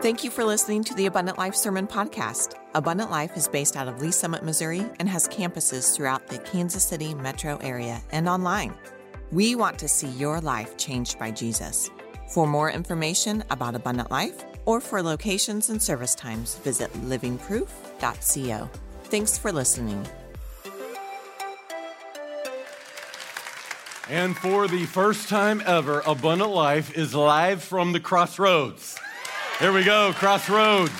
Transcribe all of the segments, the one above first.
Thank you for listening to the Abundant Life Sermon Podcast. Abundant Life is based out of Lee Summit, Missouri, and has campuses throughout the Kansas City metro area and online. We want to see your life changed by Jesus. For more information about Abundant Life or for locations and service times, visit livingproof.co. Thanks for listening. And for the first time ever, Abundant Life is live from the Crossroads. Here we go, Crossroads.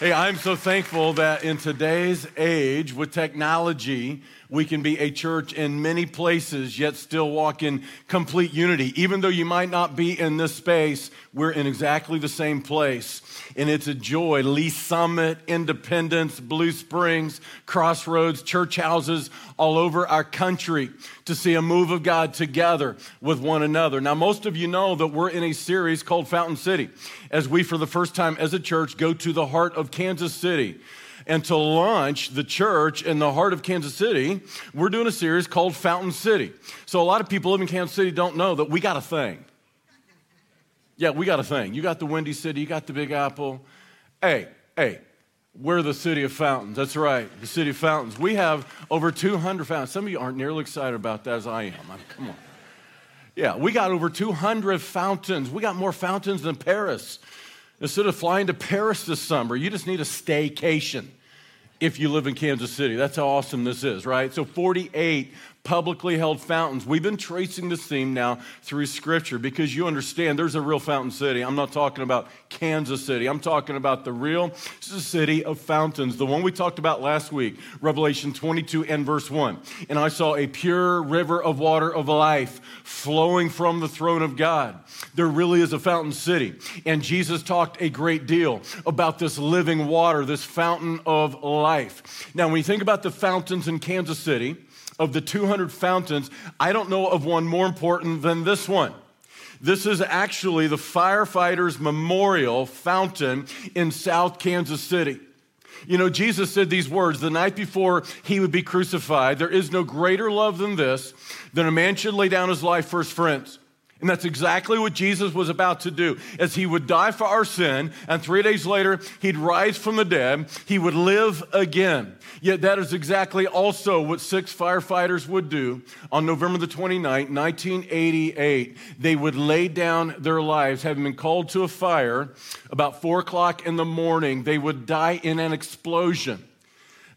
Hey, I'm so thankful that in today's age with technology, we can be a church in many places, yet still walk in complete unity. Even though you might not be in this space, we're in exactly the same place. And it's a joy. Lee Summit, Independence, Blue Springs, Crossroads, church houses all over our country to see a move of God together with one another. Now, most of you know that we're in a series called Fountain City, as we, for the first time as a church, go to the heart of Kansas City. And to launch the church in the heart of Kansas City, we're doing a series called Fountain City. So a lot of people living in Kansas City don't know that we got a thing. Yeah, we got a thing. You got the Windy City. You got the Big Apple. Hey, we're the city of fountains. That's right, the city of fountains. We have over 200 fountains. Some of you aren't nearly excited about that as I am. I mean, come on. Yeah, we got over 200 fountains. We got more fountains than Paris. Instead of flying to Paris this summer, you just need a staycation if you live in Kansas City. That's how awesome this is, right? So 48 publicly held fountains. We've been tracing this theme now through Scripture because you understand there's a real fountain city. I'm not talking about Kansas City. I'm talking about the real city of fountains, the one we talked about last week, Revelation 22 and verse 1. And I saw a pure river of water of life flowing from the throne of God. There really is a fountain city. And Jesus talked a great deal about this living water, this fountain of life. Now, when you think about the fountains in Kansas City, of the 200 fountains, I don't know of one more important than this one. This is actually the Firefighters Memorial Fountain in South Kansas City. You know, Jesus said these words the night before he would be crucified. There is no greater love than this, than a man should lay down his life for his friends. And that's exactly what Jesus was about to do, as he would die for our sin, and 3 days later, he'd rise from the dead, he would live again. Yet that is exactly also what 6 firefighters would do on November the 29th, 1988. They would lay down their lives, having been called to a fire about 4 o'clock in the morning. They would die in an explosion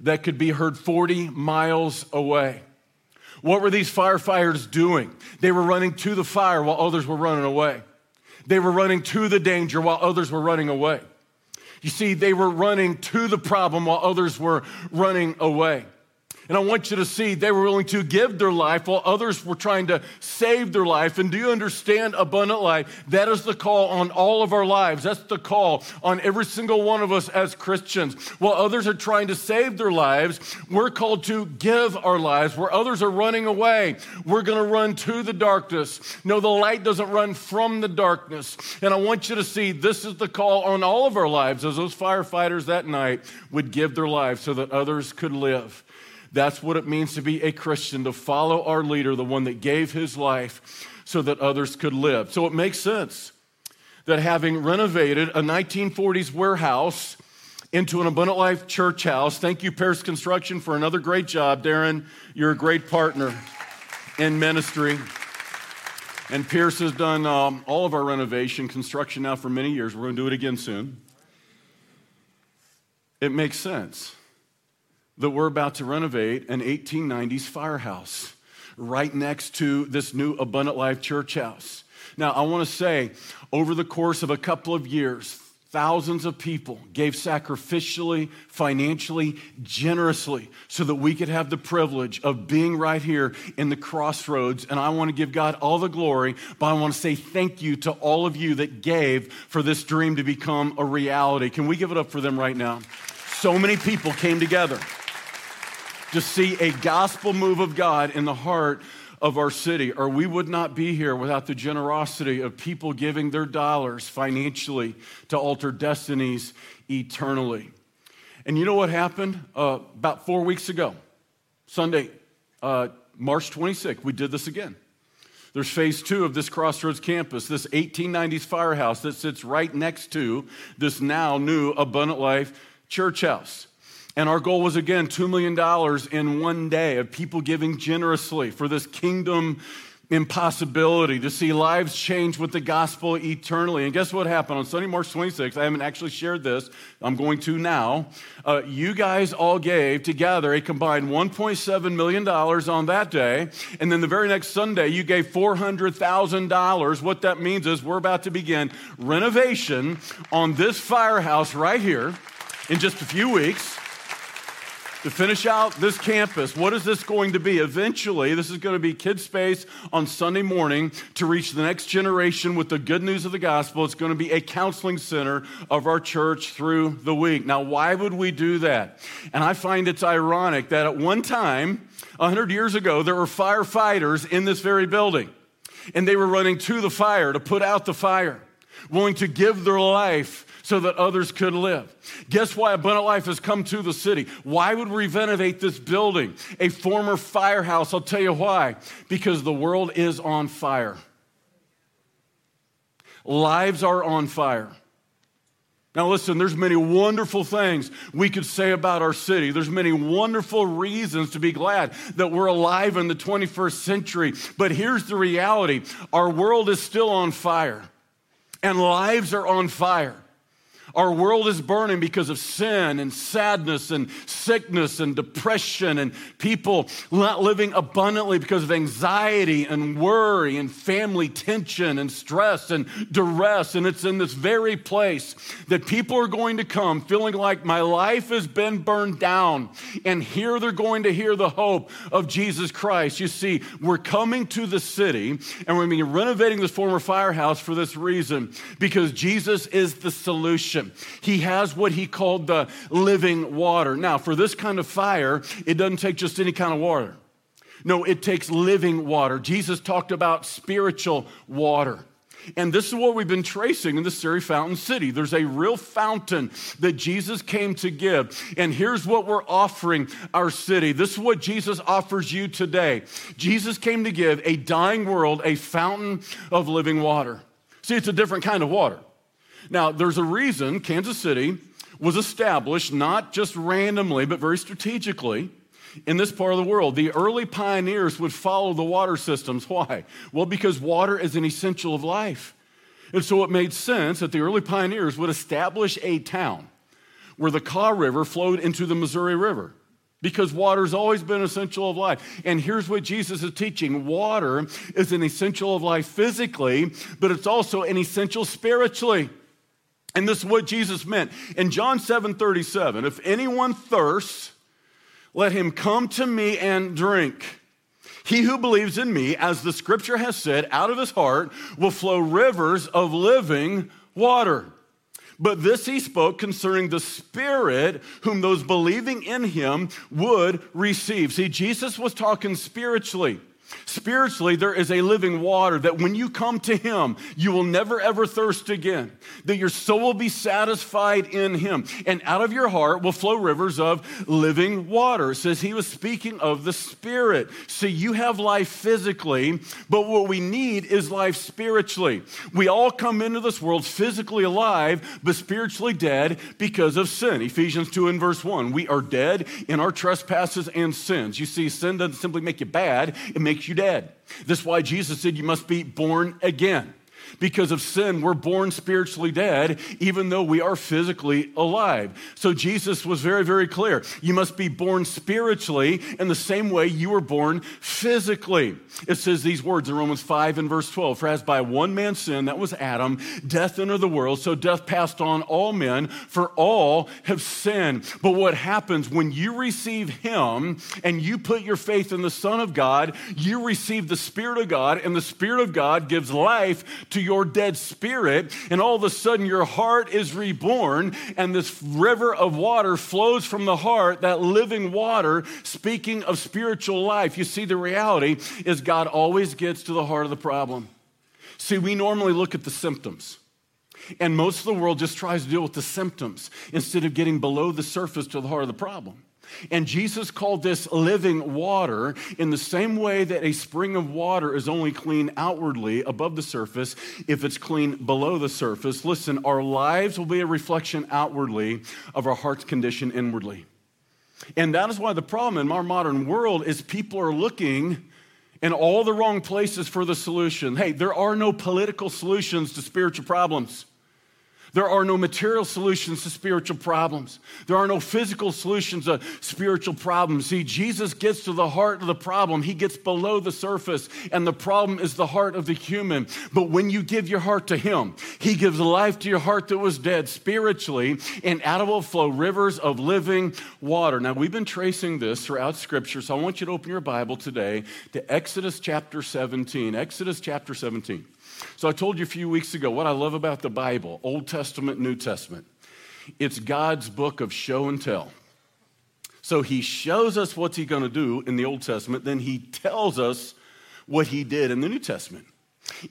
that could be heard 40 miles away. What were these firefighters doing? They were running to the fire while others were running away. They were running to the danger while others were running away. You see, they were running to the problem while others were running away. And I want you to see they were willing to give their life while others were trying to save their life. And do you understand abundant life? That is the call on all of our lives. That's the call on every single one of us as Christians. While others are trying to save their lives, we're called to give our lives. Where others are running away, we're going to run to the darkness. No, the light doesn't run from the darkness. And I want you to see this is the call on all of our lives, as those firefighters that night would give their lives so that others could live. That's what it means to be a Christian, to follow our leader, the one that gave his life so that others could live. So it makes sense that having renovated a 1940s warehouse into an Abundant Life church house, thank you, Paris Construction, for another great job. Darren, you're a great partner in ministry. And Pierce has done all of our renovation construction now for many years. We're going to do it again soon. It makes sense that we're about to renovate an 1890s firehouse right next to this new Abundant Life church house. Now, I want to say, over the course of a couple of years, thousands of people gave sacrificially, financially, generously, so that we could have the privilege of being right here in the Crossroads. And I want to give God all the glory, but I want to say thank you to all of you that gave for this dream to become a reality. Can we give it up for them right now? So many people came together to see a gospel move of God in the heart of our city, or we would not be here without the generosity of people giving their dollars financially to alter destinies eternally. And you know what happened? About 4 weeks ago, Sunday, March 26th, we did this again. There's phase two of this Crossroads campus, this 1890s firehouse that sits right next to this now new Abundant Life church house. And our goal was, again, $2 million in one day of people giving generously for this kingdom impossibility to see lives change with the gospel eternally. And guess what happened? On Sunday, March 26th, I haven't actually shared this. I'm going to now. You guys all gave together a combined $1.7 million on that day. And then the very next Sunday, you gave $400,000. What that means is we're about to begin renovation on this firehouse right here in just a few weeks. To finish out this campus, what is this going to be? Eventually, this is going to be kids' space on Sunday morning to reach the next generation with the good news of the gospel. It's going to be a counseling center of our church through the week. Now, why would we do that? And I find it's ironic that at one time, 100 years ago, there were firefighters in this very building, and they were running to the fire to put out the fire, willing to give their life so that others could live. Guess why Abundant Life has come to the city? Why would we renovate this building, a former firehouse? I'll tell you why. Because the world is on fire. Lives are on fire. Now listen, there's many wonderful things we could say about our city. There's many wonderful reasons to be glad that we're alive in the 21st century. But here's the reality. Our world is still on fire, and lives are on fire. Our world is burning because of sin and sadness and sickness and depression and people not living abundantly because of anxiety and worry and family tension and stress and duress. And it's in this very place that people are going to come feeling like my life has been burned down. And here they're going to hear the hope of Jesus Christ. You see, we're coming to the city and we're going to be renovating this former firehouse for this reason, because Jesus is the solution. He has what he called the living water. Now, for this kind of fire, it doesn't take just any kind of water. No, it takes living water. Jesus talked about spiritual water. And this is what we've been tracing in the Surrey Fountain City. There's a real fountain that Jesus came to give. And here's what we're offering our city. This is what Jesus offers you today. Jesus came to give a dying world a fountain of living water. See, it's a different kind of water. Now, there's a reason Kansas City was established not just randomly, but very strategically in this part of the world. The early pioneers would follow the water systems. Why? Well, because water is an essential of life. And so it made sense that the early pioneers would establish a town where the Kaw River flowed into the Missouri River, because water's always been essential of life. And here's what Jesus is teaching. Water is an essential of life physically, but it's also an essential spiritually. And this is what Jesus meant. In John 7:37, if anyone thirsts, let him come to me and drink. He who believes in me, as the scripture has said, out of his heart will flow rivers of living water. But this he spoke concerning the Spirit, whom those believing in him would receive. See, Jesus was talking spiritually. Spiritually, there is a living water that when you come to him, you will never, ever thirst again, that your soul will be satisfied in him, and out of your heart will flow rivers of living water. It says he was speaking of the Spirit. See, you have life physically, but what we need is life spiritually. We all come into this world physically alive, but spiritually dead because of sin. Ephesians 2 and verse 1, we are dead in our trespasses and sins. You see, sin doesn't simply make you bad, it makes you dead. That's why Jesus said you must be born again. Because of sin, we're born spiritually dead, even though we are physically alive. So Jesus was very, very clear. You must be born spiritually in the same way you were born physically. It says these words in Romans 5 and verse 12, for as by one man's sin, that was Adam, death entered the world, so death passed on all men, for all have sinned. But what happens when you receive him and you put your faith in the Son of God, you receive the Spirit of God, and the Spirit of God gives life to your dead spirit, and all of a sudden your heart is reborn, and this river of water flows from the heart, that living water, speaking of spiritual life. You see, the reality is God always gets to the heart of the problem. See, we normally look at the symptoms, and most of the world just tries to deal with the symptoms instead of getting below the surface to the heart of the problem. And Jesus called this living water in the same way that a spring of water is only clean outwardly above the surface if it's clean below the surface. Listen, our lives will be a reflection outwardly of our heart's condition inwardly. And that is why the problem in our modern world is people are looking in all the wrong places for the solution. Hey, there are no political solutions to spiritual problems. There are no material solutions to spiritual problems. There are no physical solutions to spiritual problems. See, Jesus gets to the heart of the problem. He gets below the surface, and the problem is the heart of the human. But when you give your heart to Him, He gives life to your heart that was dead spiritually, and out of it will flow rivers of living water. Now, we've been tracing this throughout Scripture, so I want you to open your Bible today to Exodus chapter 17. Exodus chapter 17. So I told you a few weeks ago what I love about the Bible, Old Testament, New Testament. It's God's book of show and tell. So He shows us what He's going to do in the Old Testament, then He tells us what He did in the New Testament.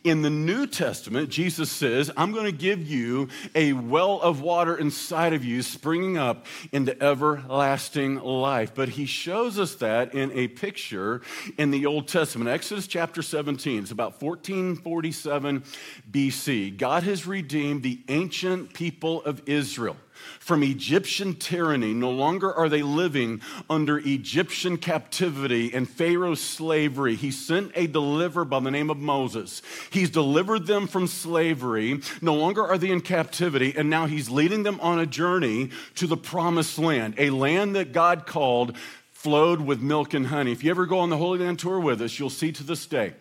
In the New Testament, Jesus says, I'm going to give you a well of water inside of you springing up into everlasting life. But He shows us that in a picture in the Old Testament. Exodus chapter 17, it's about 1447 BC. God has redeemed the ancient people of Israel from Egyptian tyranny. No longer are they living under Egyptian captivity and Pharaoh's slavery. He sent a deliverer by the name of Moses. He's delivered them from slavery. No longer are they in captivity, and now He's leading them on a journey to the promised land, a land that God called flowed with milk and honey. If you ever go on the Holy Land tour with us, you'll see to this day,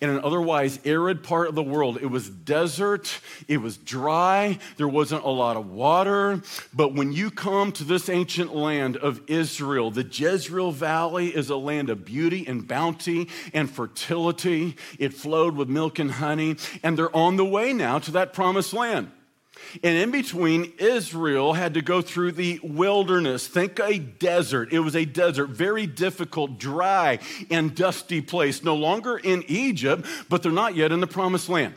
in an otherwise arid part of the world, it was desert, it was dry, there wasn't a lot of water. But when you come to this ancient land of Israel, the Jezreel Valley is a land of beauty and bounty and fertility. It flowed with milk and honey, and they're on the way now to that promised land. And in between, Israel had to go through the wilderness. Think a desert. It was a desert, very difficult, dry, and dusty place. No longer in Egypt, but they're not yet in the promised land.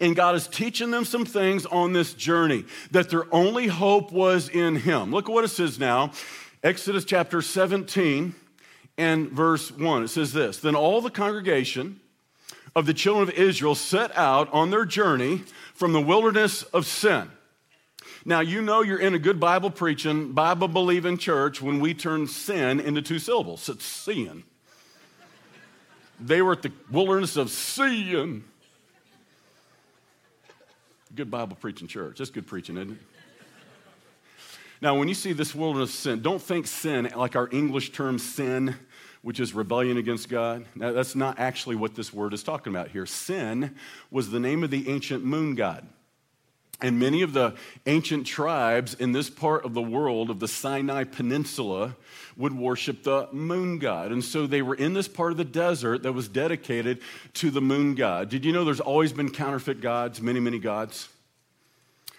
And God is teaching them some things on this journey, that their only hope was in Him. Look at what it says now. Exodus chapter 17 and verse 1. It says this, "Then all the congregation of the children of Israel set out on their journey from the wilderness of Sin." Now, you know you're in a good Bible-preaching, Bible-believing church when we turn sin into two syllables. It's sin. They were at the wilderness of sin. Good Bible-preaching church. That's good preaching, isn't it? Now, when you see this wilderness of sin, don't think sin like our English term sin, which is rebellion against God. Now, that's not actually what this word is talking about here. Sin was the name of the ancient moon god. And many of the ancient tribes in this part of the world, of the Sinai Peninsula, would worship the moon god. And so they were in this part of the desert that was dedicated to the moon god. Did you know there's always been counterfeit gods, many, many gods?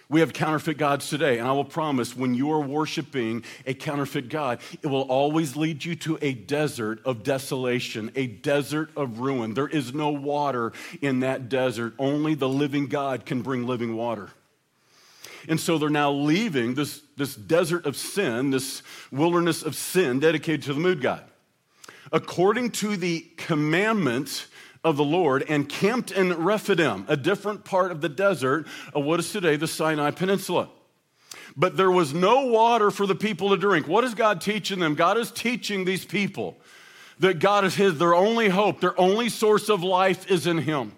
We have counterfeit gods today, and I will promise when you are worshiping a counterfeit god, it will always lead you to a desert of desolation, a desert of ruin. There is no water in that desert. Only the living God can bring living water. And so they're now leaving this desert of sin, this wilderness of sin dedicated to the moon god. According to the commandments of the Lord, and camped in Rephidim, a different part of the desert of what is today the Sinai Peninsula. But there was no water for the people to drink. What is God teaching them? God is teaching these people that God is their only hope, their only source of life is in Him.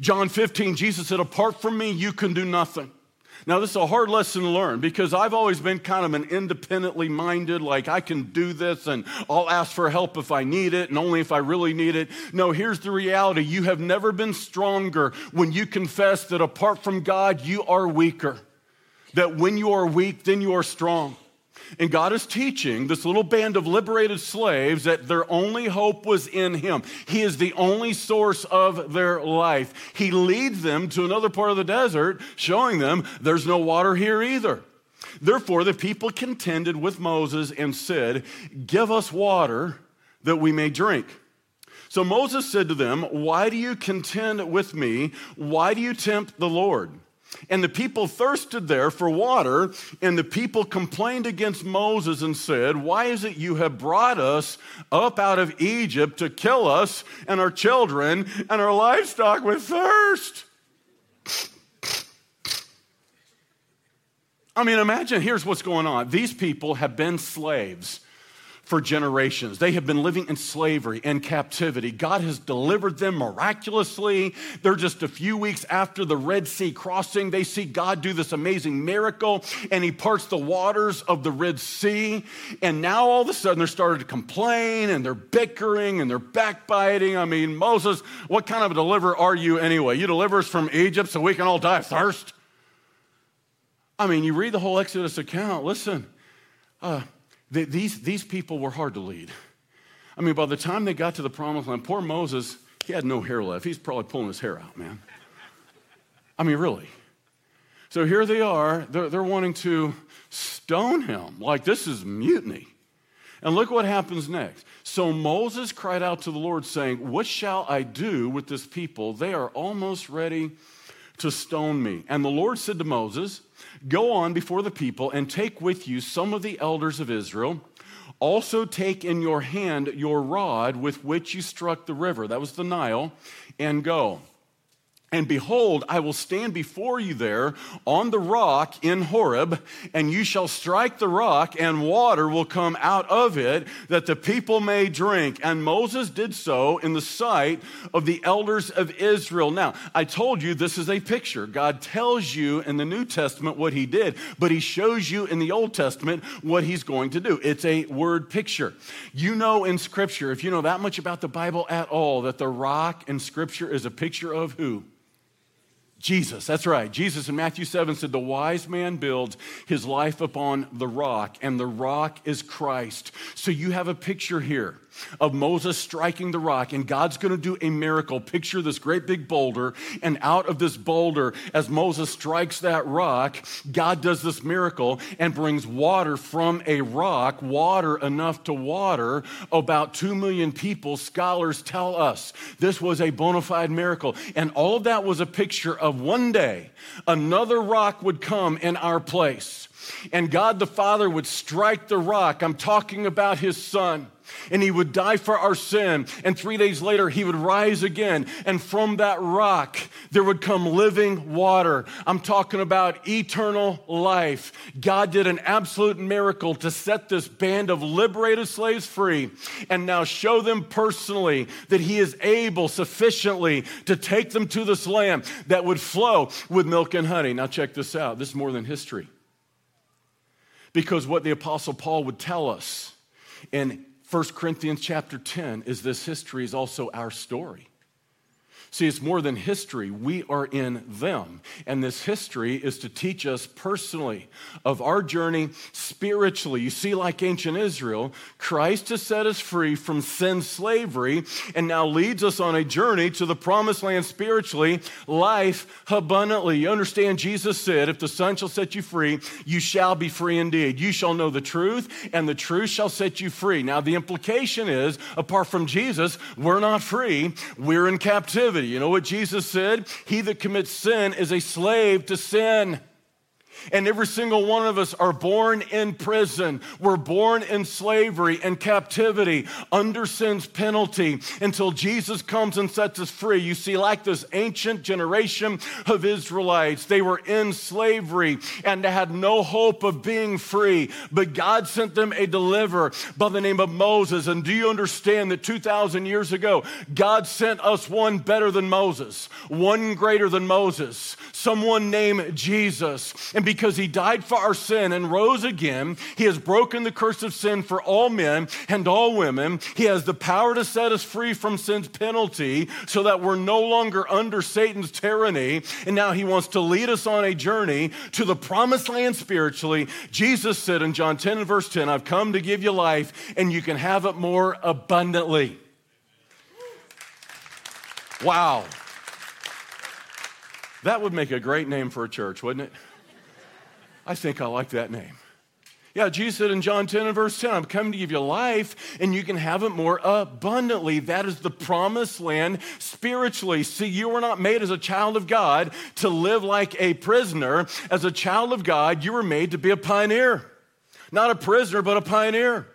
John 15, Jesus said, "Apart from me, you can do nothing." Now, this is a hard lesson to learn because I've always been kind of an independently minded, like I can do this and I'll ask for help if I need it and only if I really need it. No, here's the reality. You have never been stronger when you confess that apart from God, you are weaker. That when you are weak, then you are strong. And God is teaching this little band of liberated slaves that their only hope was in Him. He is the only source of their life. He leads them to another part of the desert, showing them there's no water here either. Therefore, the people contended with Moses and said, "Give us water that we may drink." So Moses said to them, "Why do you contend with me? Why do you tempt the Lord? And the people thirsted there for water, and the people complained against Moses and said, "Why is it you have brought us up out of Egypt to kill us and our children and our livestock with thirst?" I mean, imagine, here's what's going on. These people have been slaves for generations. They have been living in slavery and captivity. God has delivered them miraculously. They're just a few weeks after the Red Sea crossing. They see God do this amazing miracle, and he parts the waters of the Red Sea. And now all of a sudden they're starting to complain, and they're bickering, and they're backbiting. I mean, Moses, what kind of a deliverer are you anyway? You deliver us from Egypt so we can all die of thirst? I mean, you read the whole Exodus account. Listen, these people were hard to lead. I mean, by the time they got to the promised land, poor Moses, he had no hair left. He's probably pulling his hair out, man. I mean, really. So here they are. They're wanting to stone him. Like, this is mutiny. And look what happens next. So Moses cried out to the Lord, saying, "What shall I do with this people? They are almost ready to stone me." And the Lord said to Moses, "Go on before the people and take with you some of the elders of Israel. Also take in your hand your rod with which you struck the river," that was the Nile, "and go. And behold, I will stand before you there on the rock in Horeb, and you shall strike the rock, and water will come out of it, that the people may drink." And Moses did so in the sight of the elders of Israel. Now, I told you this is a picture. God tells you in the New Testament what he did, but he shows you in the Old Testament what he's going to do. It's a word picture. You know in Scripture, if you know that much about the Bible at all, that the rock in Scripture is a picture of who? Jesus, that's right. Jesus in Matthew 7 said, "The wise man builds his life upon the rock, and the rock is Christ." So you have a picture here of Moses striking the rock, and God's going to do a miracle. Picture this great big boulder, and out of this boulder, as Moses strikes that rock, God does this miracle and brings water from a rock, water enough to water about 2 million people. Scholars tell us this was a bona fide miracle, and all of that was a picture of one day another rock would come in our place, and God the Father would strike the rock. I'm talking about his Son. And he would die for our sin, and 3 days later he would rise again, and from that rock there would come living water. I'm talking about eternal life. God did an absolute miracle to set this band of liberated slaves free, and now show them personally that he is able sufficiently to take them to this land that would flow with milk and honey. Now check this out. This is more than history, because what the Apostle Paul would tell us in 1 Corinthians chapter 10 is this history is also our story. See, it's more than history. We are in them. And this history is to teach us personally of our journey spiritually. You see, like ancient Israel, Christ has set us free from sin slavery and now leads us on a journey to the promised land spiritually, life abundantly. You understand, Jesus said, "If the Son shall set you free, you shall be free indeed. You shall know the truth, and the truth shall set you free." Now, the implication is, apart from Jesus, we're not free. We're in captivity. You know what Jesus said? "He that commits sin is a slave to sin." And every single one of us are born in prison. We're born in slavery and captivity under sin's penalty until Jesus comes and sets us free. You see, like this ancient generation of Israelites, they were in slavery and they had no hope of being free. But God sent them a deliverer by the name of Moses. And do you understand that 2,000 years ago, God sent us one better than Moses, one greater than Moses, someone named Jesus. And because he died for our sin and rose again, he has broken the curse of sin for all men and all women. He has the power to set us free from sin's penalty so that we're no longer under Satan's tyranny. And now he wants to lead us on a journey to the promised land spiritually. Jesus said in John 10 and verse 10, "I've come to give you life, and you can have it more abundantly." Wow. That would make a great name for a church, wouldn't it? I think I like that name. Yeah, Jesus said in John 10 and verse 10, I'm coming to give you life and you can have it more abundantly. That is the promised land spiritually. See, you were not made as a child of God to live like a prisoner. As a child of God, you were made to be a pioneer. Not a prisoner, but a pioneer.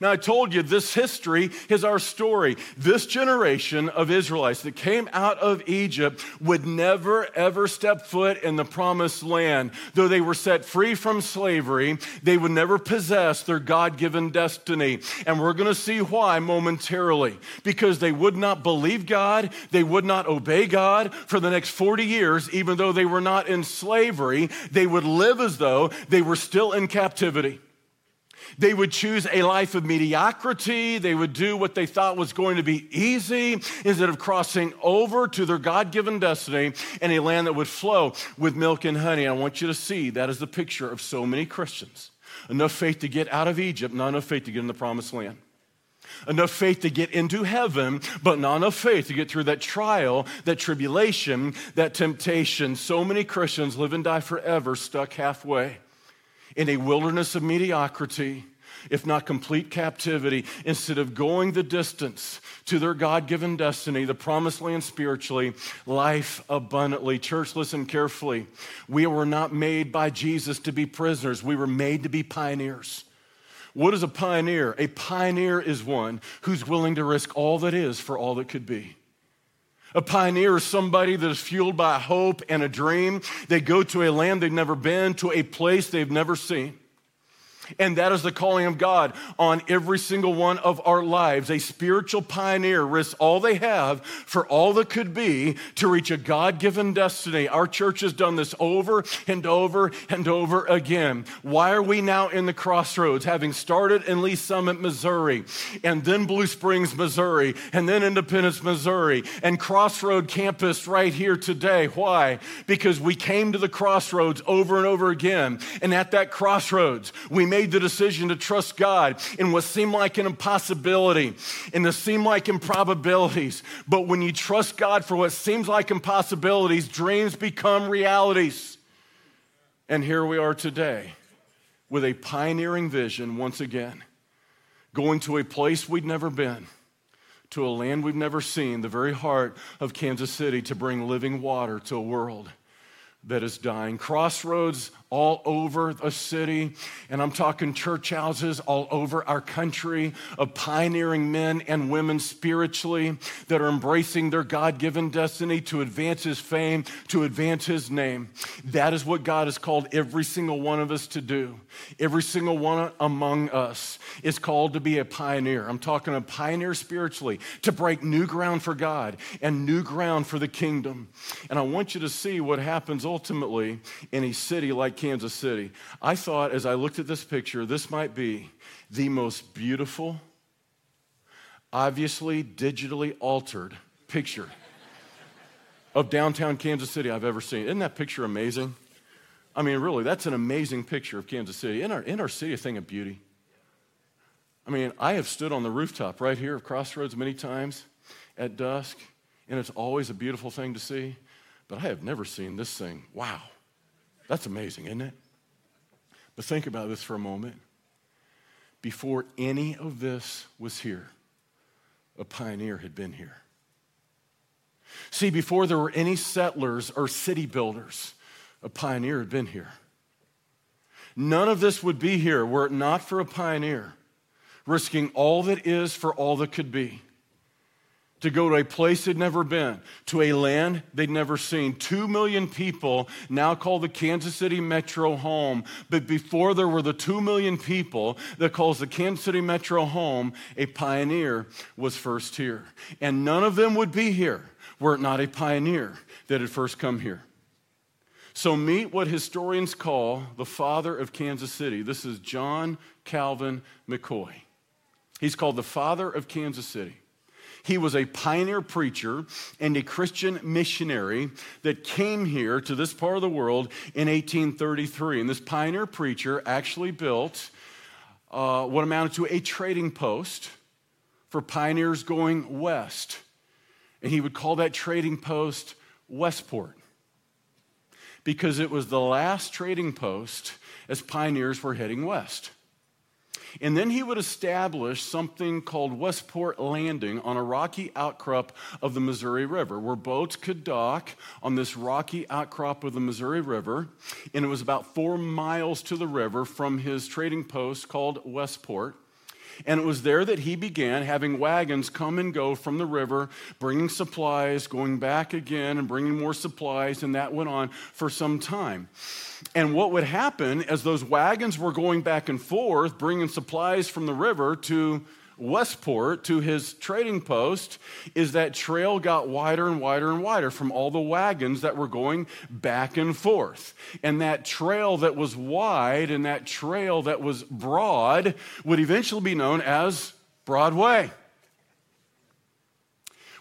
Now, I told you, this history is our story. This generation of Israelites that came out of Egypt would never, ever step foot in the promised land. Though they were set free from slavery, they would never possess their God-given destiny. And we're going to see why momentarily. Because they would not believe God, they would not obey God for the next 40 years, even though they were not in slavery. They would live as though they were still in captivity. They would choose a life of mediocrity. They would do what they thought was going to be easy instead of crossing over to their God-given destiny and a land that would flow with milk and honey. I want you to see that is the picture of so many Christians. Enough faith to get out of Egypt, not enough faith to get in the promised land. Enough faith to get into heaven, but not enough faith to get through that trial, that tribulation, that temptation. So many Christians live and die forever stuck halfway, in a wilderness of mediocrity, if not complete captivity, instead of going the distance to their God-given destiny, the promised land spiritually, life abundantly. Church, listen carefully. We were not made by Jesus to be prisoners. We were made to be pioneers. What is a pioneer? A pioneer is one who's willing to risk all that is for all that could be. A pioneer is somebody that is fueled by hope and a dream. They go to a land they've never been, to a place they've never seen. And that is the calling of God on every single one of our lives. A spiritual pioneer risks all they have for all that could be to reach a God-given destiny. Our church has done this over and over and over again. Why are we now in the crossroads, having started in Lee Summit, Missouri, and then Blue Springs, Missouri, and then Independence, Missouri, and Crossroad Campus right here today? Why? Because we came to the crossroads over and over again, and at that crossroads, we made the decision to trust God in what seemed like an impossibility, in what seemed like improbabilities. But when you trust God for what seems like impossibilities, dreams become realities. And here we are today with a pioneering vision once again, going to a place we'd never been, to a land we've never seen, the very heart of Kansas City, to bring living water to a world that is dying. Crossroads all over the city, and I'm talking church houses all over our country of pioneering men and women spiritually that are embracing their God-given destiny to advance His fame, to advance His name. That is what God has called every single one of us to do. Every single one among us is called to be a pioneer. I'm talking a pioneer spiritually, to break new ground for God and new ground for the kingdom. And I want you to see what happens ultimately in a city like Kansas City. I thought as I looked at this picture, this might be the most beautiful, obviously digitally altered picture of downtown Kansas City I've ever seen. Isn't that picture amazing? I mean, really, that's an amazing picture of Kansas City. In our city, a thing of beauty. I mean, I have stood on the rooftop right here of Crossroads many times at dusk, and it's always a beautiful thing to see, but I have never seen this thing. Wow. That's amazing, isn't it? But think about this for a moment. Before any of this was here, a pioneer had been here. See, before there were any settlers or city builders, a pioneer had been here. None of this would be here were it not for a pioneer, risking all that is for all that could be, to go to a place they'd never been, to a land they'd never seen. 2 million people now call the Kansas City Metro home. But before there were the 2 million people that calls the Kansas City Metro home, a pioneer was first here. And none of them would be here were it not a pioneer that had first come here. So meet what historians call the father of Kansas City. This is John Calvin McCoy. He's called the father of Kansas City. He was a pioneer preacher and a Christian missionary that came here to this part of the world in 1833. And this pioneer preacher actually built what amounted to a trading post for pioneers going west. And he would call that trading post Westport. because it was the last trading post as pioneers were heading west. And then he would establish something called Westport Landing on a rocky outcrop of the Missouri River, where boats could dock on this rocky outcrop of the Missouri River. And it was about 4 miles to the river from his trading post called Westport. And it was there that he began having wagons come and go from the river, bringing supplies, going back again and bringing more supplies, and that went on for some time. And what would happen as those wagons were going back and forth, bringing supplies from the river to Westport, to his trading post, is that trail got wider and wider and wider from all the wagons that were going back and forth. And that trail that was wide and that trail that was broad would eventually be known as Broadway,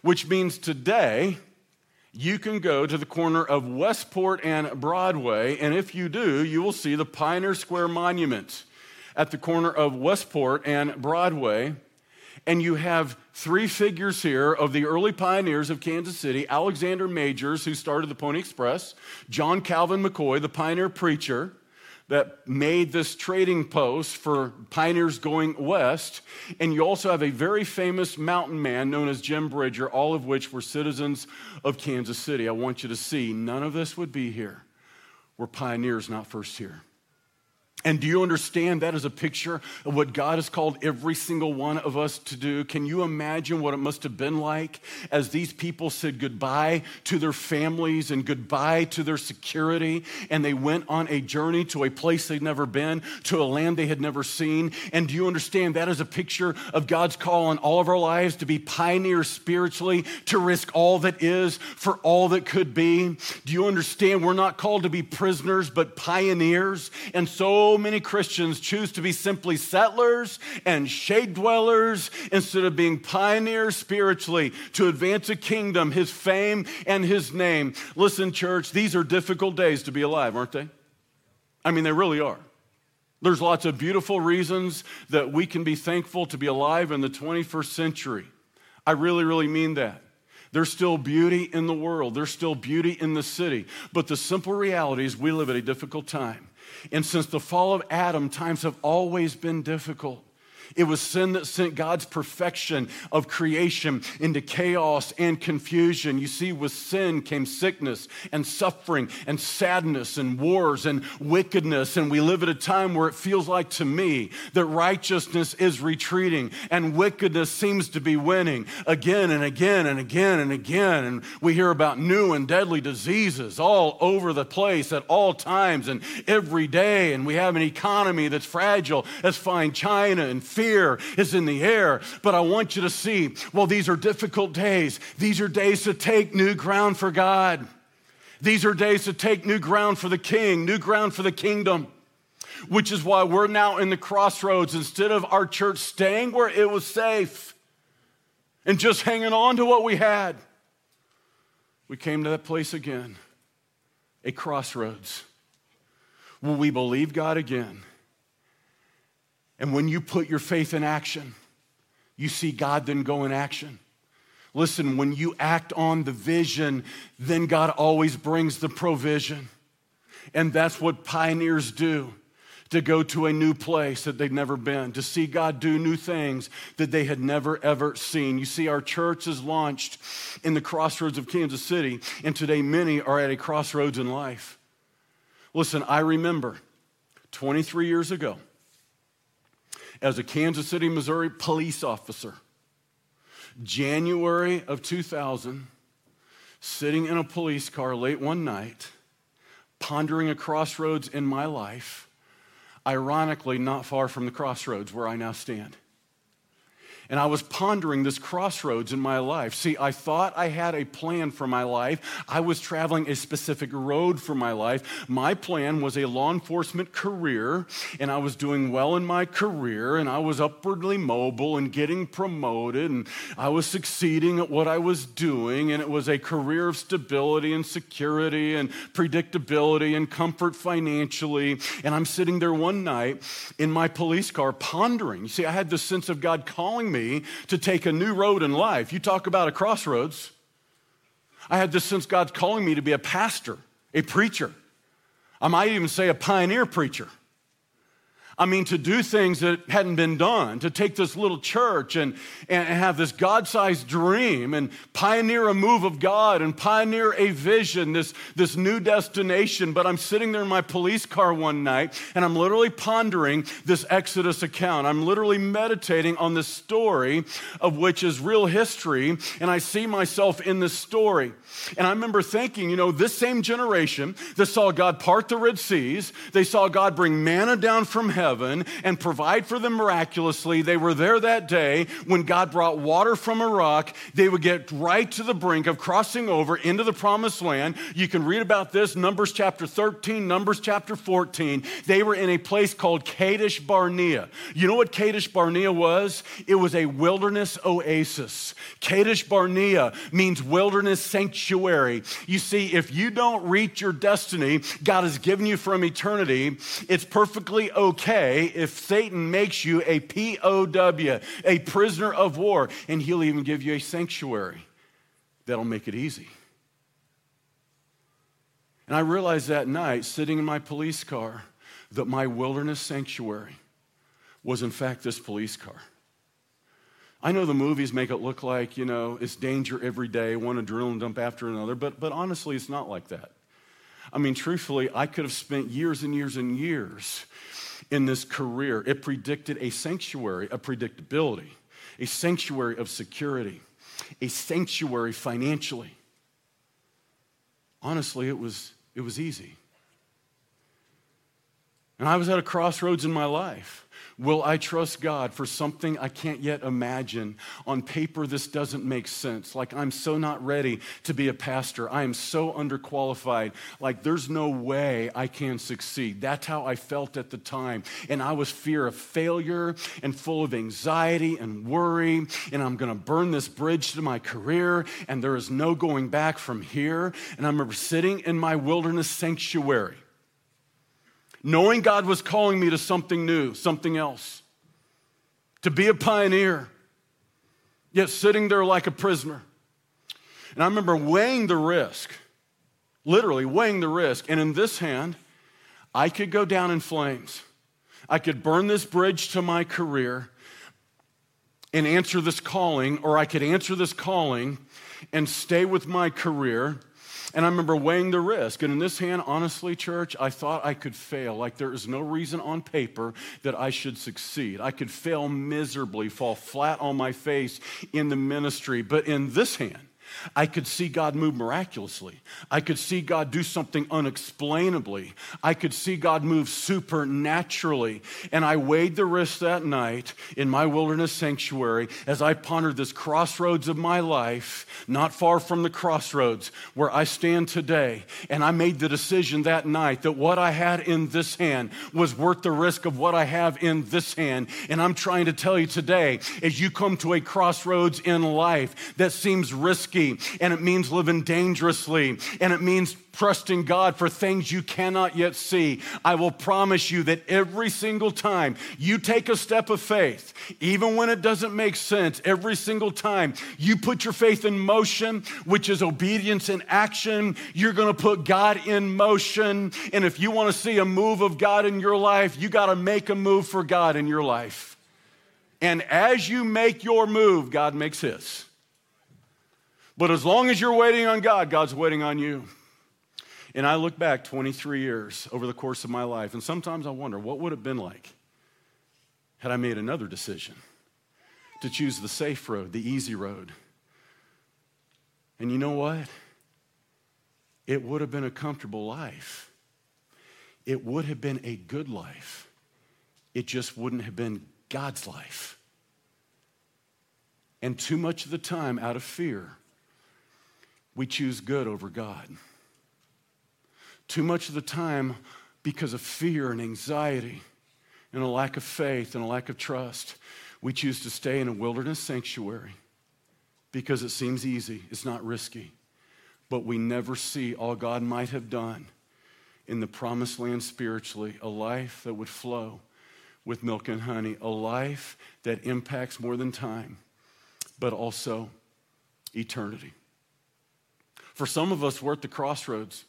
which means today you can go to the corner of Westport and Broadway, and if you do, you will see the Pioneer Square Monument at the corner of Westport and Broadway, and you have three figures here of the early pioneers of Kansas City: Alexander Majors, who started the Pony Express; John Calvin McCoy, the pioneer preacher that made this trading post for pioneers going west, and you also have a very famous mountain man known as Jim Bridger, all of which were citizens of Kansas City. I want you to see, none of this would be here were pioneers not first here. And do you understand that is a picture of what God has called every single one of us to do? Can you imagine what it must have been like as these people said goodbye to their families and goodbye to their security, and they went on a journey to a place they'd never been, to a land they had never seen? And do you understand that is a picture of God's call on all of our lives to be pioneers spiritually, to risk all that is for all that could be? Do you understand we're not called to be prisoners but pioneers? And so many Christians choose to be simply settlers and shade dwellers instead of being pioneers spiritually to advance a kingdom, his fame, and his name. Listen, church, these are difficult days to be alive, aren't they? I mean, they really are. There's lots of beautiful reasons that we can be thankful to be alive in the 21st century. I really, mean that. There's still beauty in the world. There's still beauty in the city. But the simple reality is we live at a difficult time. And since the fall of Adam, times have always been difficult. It was sin that sent God's perfection of creation into chaos and confusion. You see, with sin came sickness and suffering and sadness and wars and wickedness. And we live at a time where it feels like to me that righteousness is retreating and wickedness seems to be winning again and again and again and again. And we hear about new and deadly diseases all over the place at all times and every day. And we have an economy that's fragile as fine china, and fear is in the air. But I want you to see, well, these are difficult days. These are days to take new ground for God. These are days to take new ground for the King, new ground for the kingdom, which is why we're now in the crossroads. Instead of our church staying where it was safe and just hanging on to what we had, we came to that place again, a crossroads. Will we believe God again? And when you put your faith in action, you see God then go in action. Listen, when you act on the vision, then God always brings the provision. And that's what pioneers do, to go to a new place that they've never been, to see God do new things that they had never, ever seen. You see, our church is launched in the crossroads of Kansas City, and today many are at a crossroads in life. Listen, I remember 23 years ago, as a Kansas City, Missouri police officer, January of 2000, sitting in a police car late one night, pondering a crossroads in my life, ironically not far from the crossroads where I now stand. And I was pondering this crossroads in my life. See, I thought I had a plan for my life. I was traveling a specific road for my life. My plan was a law enforcement career, and I was doing well in my career, and I was upwardly mobile and getting promoted, and I was succeeding at what I was doing, and it was a career of stability and security and predictability and comfort financially. And I'm sitting there one night in my police car pondering. You see, I had this sense of God calling me to take a new road in life. You talk about a crossroads. I had this sense God's calling me to be a pastor, a preacher, I might even say a pioneer preacher. I mean, to do things that hadn't been done, to take this little church and have this God-sized dream and pioneer a move of God and pioneer a vision, this new destination. But I'm sitting there in my police car one night and I'm literally pondering this Exodus account. I'm literally meditating on this story of which is real history, and I see myself in this story. And I remember thinking, you know, this same generation that saw God part the Red Seas, they saw God bring manna down from heaven and provide for them miraculously. They were there that day when God brought water from a rock. They would get right to the brink of crossing over into the promised land. You can read about this, Numbers chapter 13, Numbers chapter 14. They were in a place called Kadesh Barnea. You know what Kadesh Barnea was? It was a wilderness oasis. Kadesh Barnea means wilderness sanctuary. You see, if you don't reach your destiny God has given you from eternity, it's perfectly okay if Satan makes you a POW, a prisoner of war, and he'll even give you a sanctuary. That'll make it easy. And I realized that night, sitting in my police car, that my wilderness sanctuary was in fact this police car. I know the movies make it look like, you know, it's danger every day, one adrenaline dump after another, but honestly, it's not like that. I mean, truthfully, I could have spent years and years and years in this career. It predicted a sanctuary of predictability, a sanctuary of security, a sanctuary financially. Honestly, it was easy. And I was at a crossroads in my life. Will I trust God for something I can't yet imagine? On paper, this doesn't make sense. Like, I'm so not ready to be a pastor. I am so underqualified. Like, there's no way I can succeed. That's how I felt at the time. And I was fear of failure and full of anxiety and worry. And I'm going to burn this bridge to my career. And there is no going back from here. And I remember sitting in my wilderness sanctuary, knowing God was calling me to something new, something else, to be a pioneer, yet sitting there like a prisoner. And I remember weighing the risk, literally weighing the risk. And in this hand, I could go down in flames. I could burn this bridge to my career and answer this calling, or I could answer this calling and stay with my career. And I remember weighing the risk. And in this hand, honestly, church, I thought I could fail. Like, there is no reason on paper that I should succeed. I could fail miserably, fall flat on my face in the ministry. But in this hand, I could see God move miraculously. I could see God do something unexplainably. I could see God move supernaturally. And I weighed the risk that night in my wilderness sanctuary as I pondered this crossroads of my life, not far from the crossroads where I stand today. And I made the decision that night that what I had in this hand was worth the risk of what I have in this hand. And I'm trying to tell you today, as you come to a crossroads in life that seems risky, and it means living dangerously, and it means trusting God for things you cannot yet see, I will promise you that every single time you take a step of faith, even when it doesn't make sense, every single time you put your faith in motion, which is obedience in action, you're going to put God in motion. And if you want to see a move of God in your life, you got to make a move for God in your life. And as you make your move, God makes his. But as long as you're waiting on God, God's waiting on you. And I look back 23 years over the course of my life, and sometimes I wonder, what would it have been like had I made another decision to choose the safe road, the easy road? And you know what? It would have been a comfortable life. It would have been a good life. It just wouldn't have been God's life. And too much of the time, out of fear, we choose good over God. Too much of the time, because of fear and anxiety and a lack of faith and a lack of trust, we choose to stay in a wilderness sanctuary because it seems easy, it's not risky, but we never see all God might have done in the promised land spiritually, a life that would flow with milk and honey, a life that impacts more than time, but also eternity. For some of us, we're at the crossroads.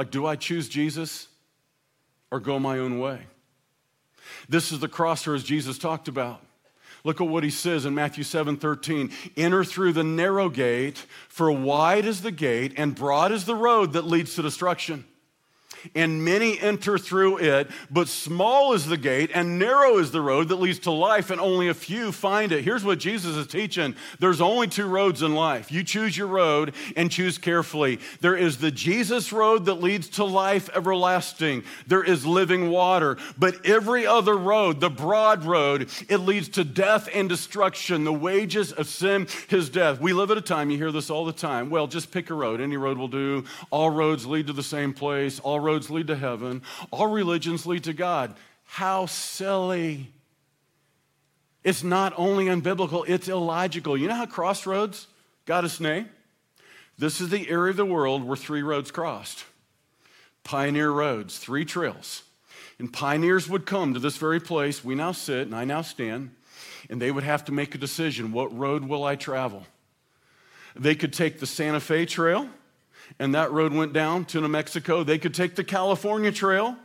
Like, do I choose Jesus or go my own way? This is the crossroads Jesus talked about. Look at what he says in Matthew 7:13. Enter through the narrow gate, for wide is the gate and broad is the road that leads to destruction. And many enter through it, but small is the gate and narrow is the road that leads to life, and only a few find it. Here's what Jesus is teaching. There's only two roads in life. You choose your road and choose carefully. There is the Jesus road that leads to life everlasting. There is living water. But every other road, the broad road, it leads to death and destruction. The wages of sin is death. We live at a time, you hear this all the time. Well, just pick a road. Any road will do. All roads lead to the same place. All roads lead to heaven. All religions lead to God. How silly. It's not only unbiblical, it's illogical. You know how crossroads got its name? This is the area of the world where three roads crossed. Pioneer roads, three trails. And pioneers would come to this very place we now sit and I now stand, and they would have to make a decision. What road will I travel? They could take the Santa Fe Trail, and that road went down to New Mexico. They could take the California Trail,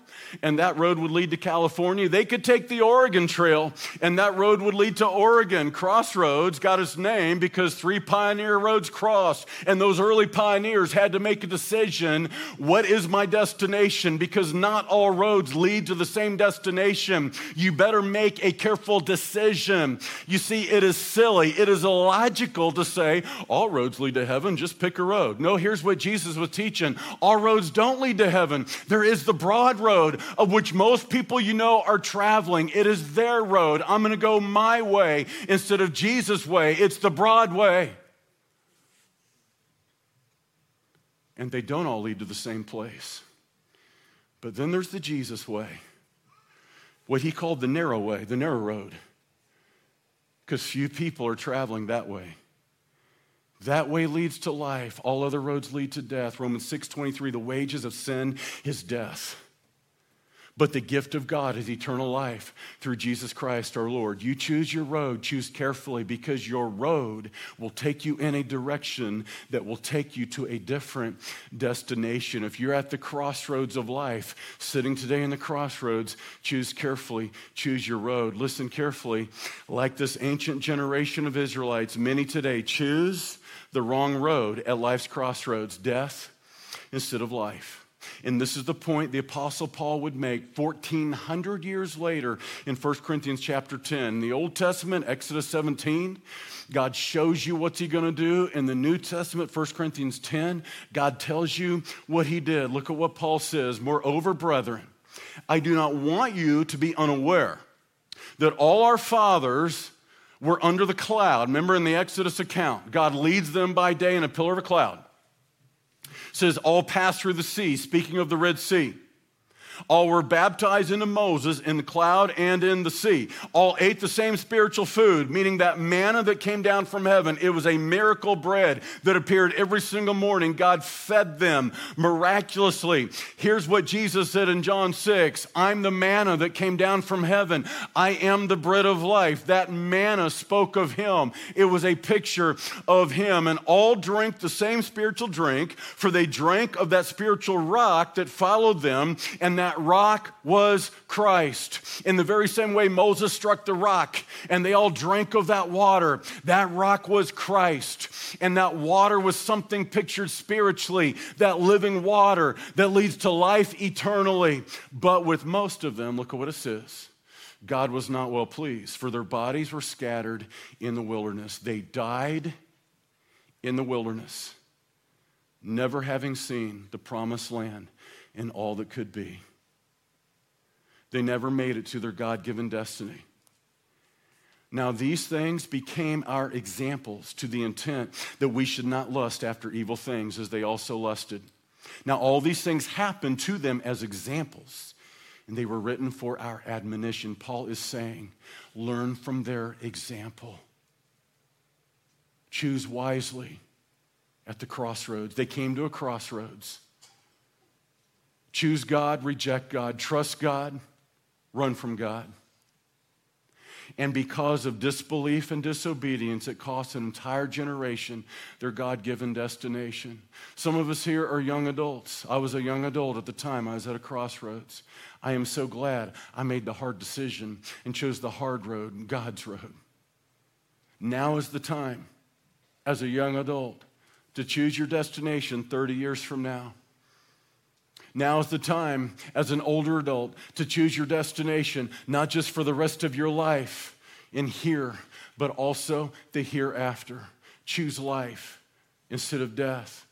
and that road would lead to California. They could take the Oregon Trail, and that road would lead to Oregon. Crossroads got its name because three pioneer roads crossed, and those early pioneers had to make a decision, what is my destination? Because not all roads lead to the same destination. You better make a careful decision. You see, it is silly, it is illogical to say, all roads lead to heaven, just pick a road. No, here's what Jesus was teaching. All roads don't lead to heaven. There is the broad road, of which most people you know are traveling. It is their road. I'm going to go my way instead of Jesus' way. It's the broad way. And they don't all lead to the same place. But then there's the Jesus way, what he called the narrow way, the narrow road, because few people are traveling that way. That way leads to life. All other roads lead to death. Romans 6:23, the wages of sin is death. But the gift of God is eternal life through Jesus Christ our Lord. You choose your road, choose carefully, because your road will take you in a direction that will take you to a different destination. If you're at the crossroads of life, sitting today in the crossroads, choose carefully, choose your road. Listen carefully. Like this ancient generation of Israelites, many today choose the wrong road at life's crossroads, death instead of life. And this is the point the Apostle Paul would make 1,400 years later in 1 Corinthians chapter 10. In the Old Testament, Exodus 17, God shows you what's he going to do. In the New Testament, 1 Corinthians 10, God tells you what he did. Look at what Paul says. Moreover, brethren, I do not want you to be unaware that all our fathers were under the cloud. Remember in the Exodus account, God leads them by day in a pillar of a cloud. Says, all passed through the sea, speaking of the Red Sea. All were baptized into Moses in the cloud and in the sea. All ate the same spiritual food, meaning that manna that came down from heaven. It was a miracle bread that appeared every single morning. God fed them miraculously. Here's what Jesus said in John 6. I'm the manna that came down from heaven. I am the bread of life. That manna spoke of him. It was a picture of him. And all drank the same spiritual drink, for they drank of that spiritual rock that followed them, and that rock was Christ. In the very same way Moses struck the rock and they all drank of that water, that rock was Christ. And that water was something pictured spiritually, that living water that leads to life eternally. But with most of them, look at what it says, God was not well pleased, for their bodies were scattered in the wilderness. They died in the wilderness, never having seen the promised land and all that could be. They never made it to their God-given destiny. Now these things became our examples, to the intent that we should not lust after evil things as they also lusted. Now all these things happened to them as examples, and they were written for our admonition. Paul is saying, learn from their example. Choose wisely at the crossroads. They came to a crossroads. Choose God, reject God, trust God, run from God. And because of disbelief and disobedience, it costs an entire generation their God-given destination. Some of us here are young adults. I was a young adult at the time. I was at a crossroads. I am so glad I made the hard decision and chose the hard road, God's road. Now is the time, as a young adult, to choose your destination 30 years from now. Now is the time, as an older adult, to choose your destination, not just for the rest of your life in here, but also the hereafter. Choose life instead of death.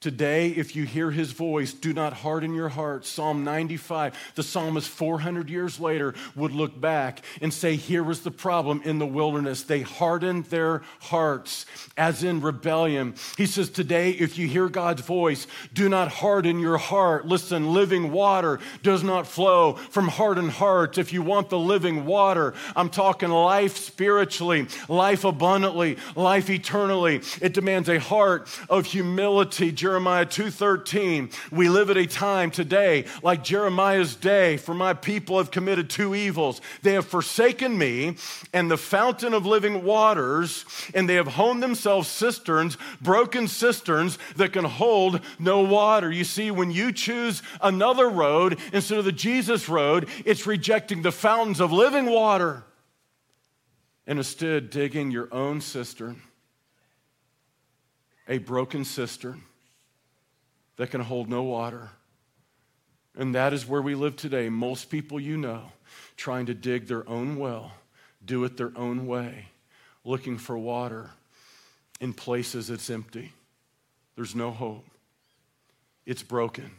Today, if you hear his voice, do not harden your heart. Psalm 95, the psalmist 400 years later would look back and say, here was the problem in the wilderness. They hardened their hearts, as in rebellion. He says, today, if you hear God's voice, do not harden your heart. Listen, living water does not flow from hardened hearts. If you want the living water, I'm talking life spiritually, life abundantly, life eternally. It demands a heart of humility. Jeremiah 2:13, we live at a time today like Jeremiah's day, for my people have committed two evils. They have forsaken me and the fountain of living waters, and they have honed themselves cisterns, broken cisterns that can hold no water. You see, when you choose another road instead of the Jesus road, it's rejecting the fountains of living water and instead digging your own cistern, a broken cistern that can hold no water. And that is where we live today. Most people you know trying to dig their own well, do it their own way, looking for water in places it's empty. There's no hope. It's broken.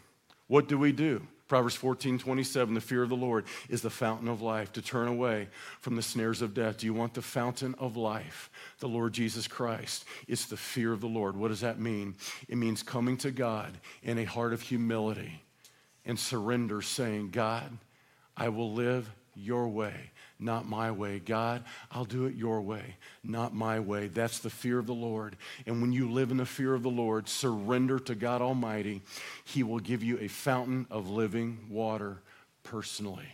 What do we do? Proverbs 14:27, the fear of the Lord is the fountain of life, to turn away from the snares of death. Do you want the fountain of life? The Lord Jesus Christ. It's the fear of the Lord. What does that mean? It means coming to God in a heart of humility and surrender, saying, God, I will live your way, not my way. God, I'll do it your way, not my way. That's the fear of the Lord. And when you live in the fear of the Lord, surrender to God Almighty, he will give you a fountain of living water personally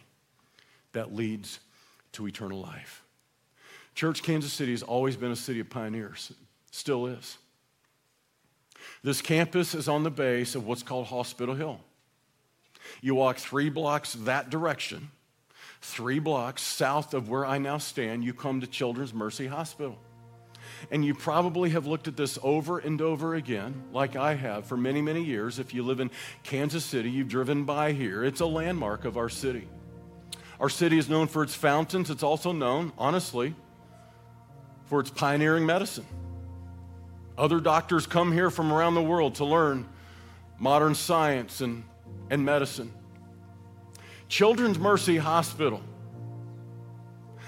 that leads to eternal life. Church, Kansas City has always been a city of pioneers, still is. This campus is on the base of what's called Hospital Hill. You walk 3 blocks that direction, 3 blocks south of where I now stand, you come to Children's Mercy Hospital. And you probably have looked at this over and over again, like I have for many, many years. If you live in Kansas City, you've driven by here. It's a landmark of our city. Our city is known for its fountains. It's also known, honestly, for its pioneering medicine. Other doctors come here from around the world to learn modern science and medicine. Children's Mercy Hospital,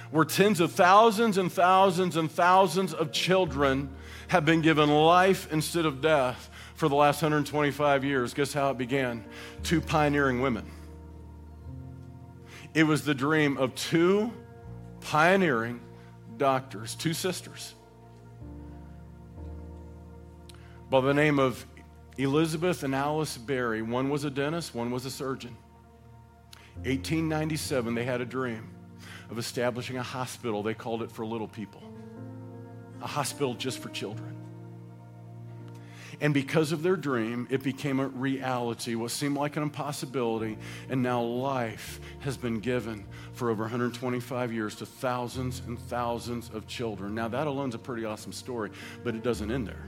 where tens of thousands and thousands and thousands of children have been given life instead of death for the last 125 years. Guess how it began? 2 pioneering women. It was the dream of 2 pioneering doctors, 2 sisters, by the name of Elizabeth and Alice Berry. One was a dentist, one was a surgeon. 1897, they had a dream of establishing a hospital. They called it for little people, a hospital just for children. And because of their dream, it became a reality, what seemed like an impossibility, and now life has been given for over 125 years to thousands and thousands of children. Now, that alone's a pretty awesome story, but it doesn't end there.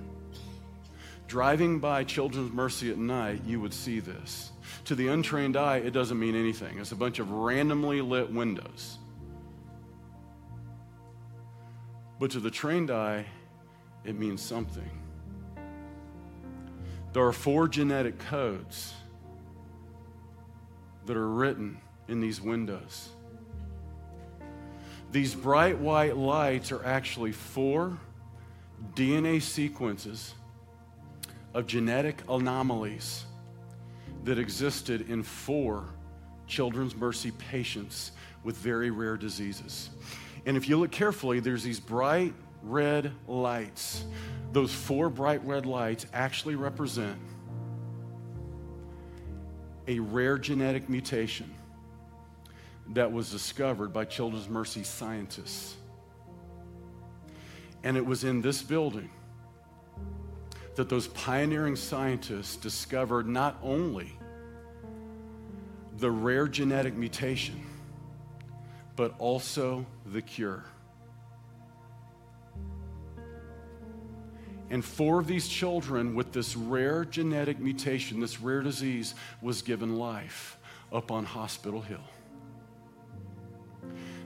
Driving by Children's Mercy at night, you would see this. To the untrained eye, it doesn't mean anything. It's a bunch of randomly lit windows. But to the trained eye, it means something. There are 4 genetic codes that are written in these windows. These bright white lights are actually 4 DNA sequences of genetic anomalies that existed in 4 Children's Mercy patients with very rare diseases. And if you look carefully, there's these bright red lights. Those 4 bright red lights actually represent a rare genetic mutation that was discovered by Children's Mercy scientists. And it was in this building that those pioneering scientists discovered not only the rare genetic mutation, but also the cure. And 4 of these children with this rare genetic mutation, this rare disease, was given life up on Hospital Hill.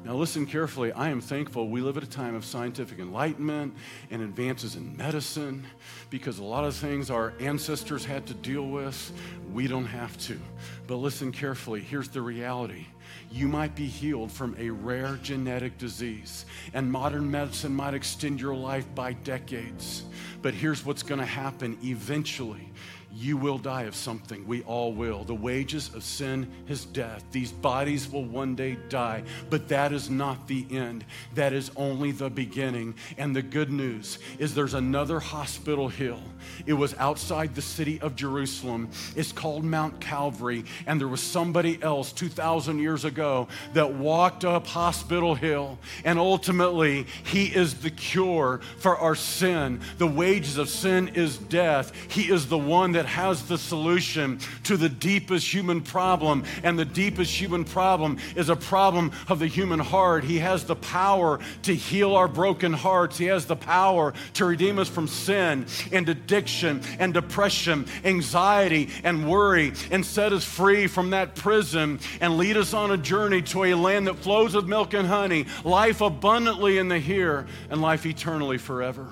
Now listen carefully, I am thankful we live at a time of scientific enlightenment and advances in medicine, because a lot of things our ancestors had to deal with, we don't have to. But listen carefully, here's the reality. You might be healed from a rare genetic disease, and modern medicine might extend your life by decades. But here's what's going to happen eventually. You will die of something. We all will. The wages of sin is death. These bodies will one day die, but that is not the end. That is only the beginning. And the good news is there's another Hospital Hill. It was outside the city of Jerusalem. It's called Mount Calvary, and there was somebody else 2,000 years ago that walked up Hospital Hill, and ultimately he is the cure for our sin. The wages of sin is death. He is the one that has the solution to the deepest human problem, and the deepest human problem is a problem of the human heart. He has the power to heal our broken hearts. He has the power to redeem us from sin and addiction and depression, anxiety and worry, and set us free from that prison and lead us on a journey to a land that flows with milk and honey, life abundantly in the here and life eternally forever.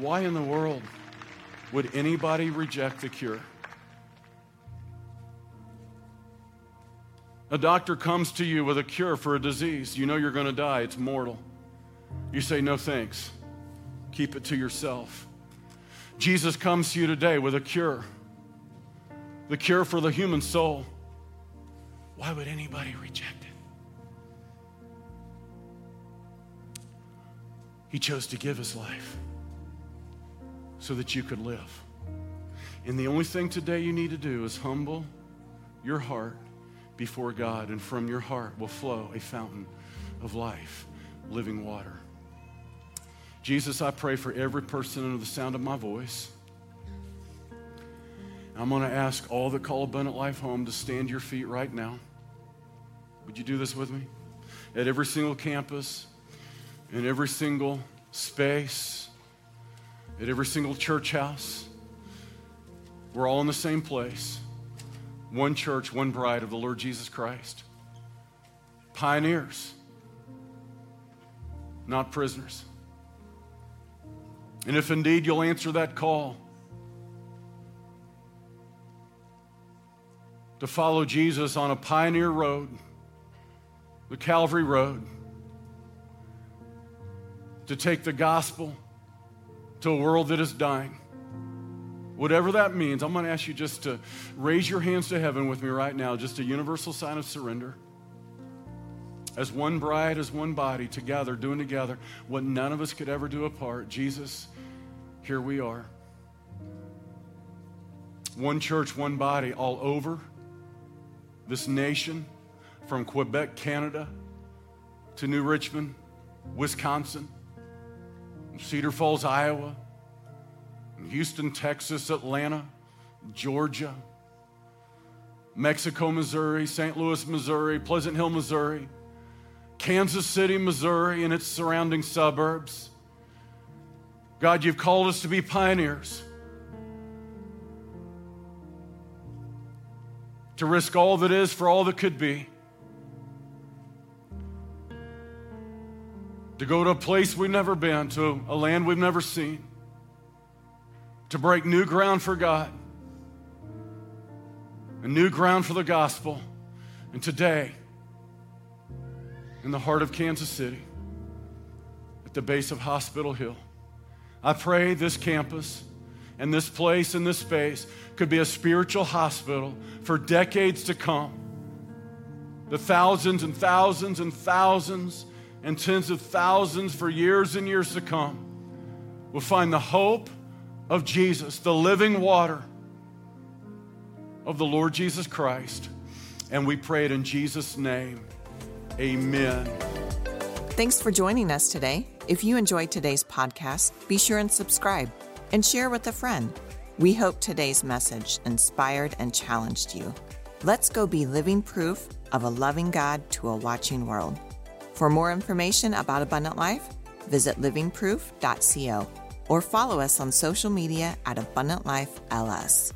Why in the world would anybody reject the cure? A doctor comes to you with a cure for a disease. You know you're going to die. It's mortal. You say, no thanks. Keep it to yourself. Jesus comes to you today with a cure. The cure for the human soul. Why would anybody reject it? He chose to give his life so that you could live. And the only thing today you need to do is humble your heart before God, and from your heart will flow a fountain of life, living water. Jesus, I pray for every person under the sound of my voice. I'm going to ask all that call Abundant Life home to stand to your feet right now. Would you do this with me? At every single campus, in every single space, at every single church house, we're all in the same place. One church, one bride of the Lord Jesus Christ. Pioneers, not prisoners. And if indeed you'll answer that call to follow Jesus on a pioneer road, the Calvary Road, to take the gospel to a world that is dying. Whatever that means, I'm going to ask you just to raise your hands to heaven with me right now, just a universal sign of surrender. As one bride, as one body, together, doing together what none of us could ever do apart. Jesus, here we are. One church, one body, all over this nation, from Quebec, Canada, to New Richmond, Wisconsin, Cedar Falls, Iowa, Houston, Texas, Atlanta, Georgia, Mexico, Missouri, St. Louis, Missouri, Pleasant Hill, Missouri, Kansas City, Missouri, and its surrounding suburbs. God, you've called us to be pioneers, to risk all that is for all that could be, to go to a place we've never been, to a land we've never seen, to break new ground for God and new ground for the gospel. And today, in the heart of Kansas City, at the base of Hospital Hill, I pray this campus and this place and this space could be a spiritual hospital for decades to come. The thousands and thousands and thousands and tens of thousands for years and years to come will find the hope of Jesus, the living water of the Lord Jesus Christ, And we pray it in Jesus' name. Amen. Thanks for joining us today. If you enjoyed today's podcast, be sure and subscribe and share with a friend. We hope today's message inspired and challenged you. Let's go be living proof of a loving God to a watching world. For more information about Abundant Life, visit livingproof.co or follow us on social media at Abundant Life LS.